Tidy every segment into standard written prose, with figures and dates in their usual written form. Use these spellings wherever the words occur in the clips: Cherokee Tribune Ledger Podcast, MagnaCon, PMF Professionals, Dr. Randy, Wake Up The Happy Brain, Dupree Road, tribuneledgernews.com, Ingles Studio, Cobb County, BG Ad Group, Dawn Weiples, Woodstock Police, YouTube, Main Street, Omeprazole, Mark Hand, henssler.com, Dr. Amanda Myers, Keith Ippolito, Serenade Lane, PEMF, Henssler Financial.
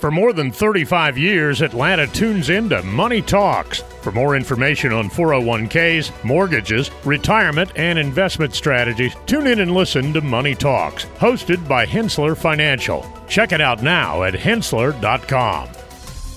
For more than 35 years, Atlanta tunes into Money Talks. For more information on 401ks, mortgages, retirement, and investment strategies, tune in and listen to Money Talks, hosted by Henssler Financial. Check it out now at henssler.com.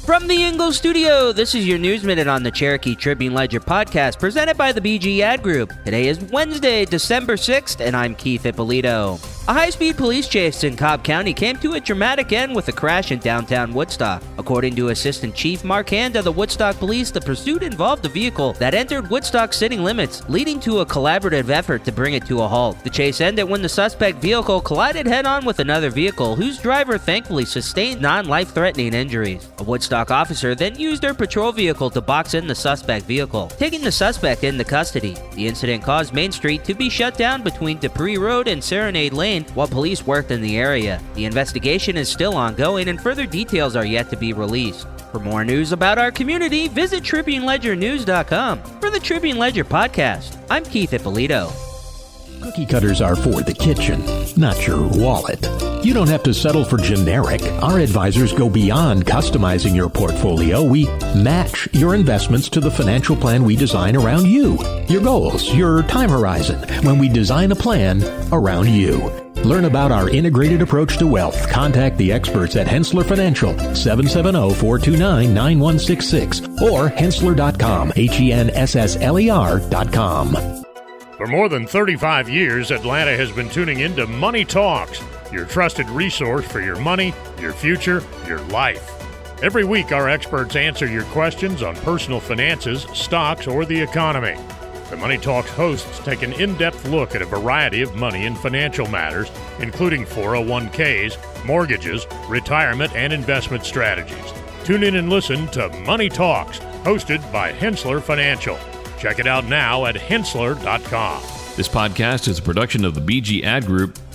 From the Ingles Studio, this is your News Minute on the Cherokee Tribune Ledger Podcast, presented by the BG Ad Group. Today is Wednesday, December 6th, and I'm Keith Ippolito. A high-speed police chase in Cobb County came to a dramatic end with a crash in downtown Woodstock. According to Assistant Chief Mark Hand of the Woodstock Police, the pursuit involved a vehicle that entered Woodstock city limits, leading to a collaborative effort to bring it to a halt. The chase ended when the suspect vehicle collided head-on with another vehicle, whose driver thankfully sustained non-life-threatening injuries. A Woodstock officer then used their patrol vehicle to box in the suspect vehicle, taking the suspect into custody. The incident caused Main Street to be shut down between Dupree Road and Serenade Lane while police worked in the area. The investigation is still ongoing and further details are yet to be released. For more news about our community, visit tribuneledgernews.com. For the Tribune Ledger Podcast, I'm Keith Ippolito. Cookie cutters are for the kitchen, not your wallet. You don't have to settle for generic. Our advisors go beyond customizing your portfolio. We match your investments to the financial plan we design around you, your goals, your time horizon, when we design a plan around you. Learn about our integrated approach to wealth. Contact the experts at Henssler Financial, 770-429-9166 or henssler.com, henssler.com. For more than 35 years, Atlanta has been tuning into Money Talks, your trusted resource for your money, your future, your life. Every week, our experts answer your questions on personal finances, stocks, or the economy. The Money Talks hosts take an in-depth look at a variety of money and financial matters, including 401ks, mortgages, retirement, and investment strategies. Tune in and listen to Money Talks, hosted by Henssler Financial. Check it out now at henssler.com. This podcast is a production of the BG Ad Group,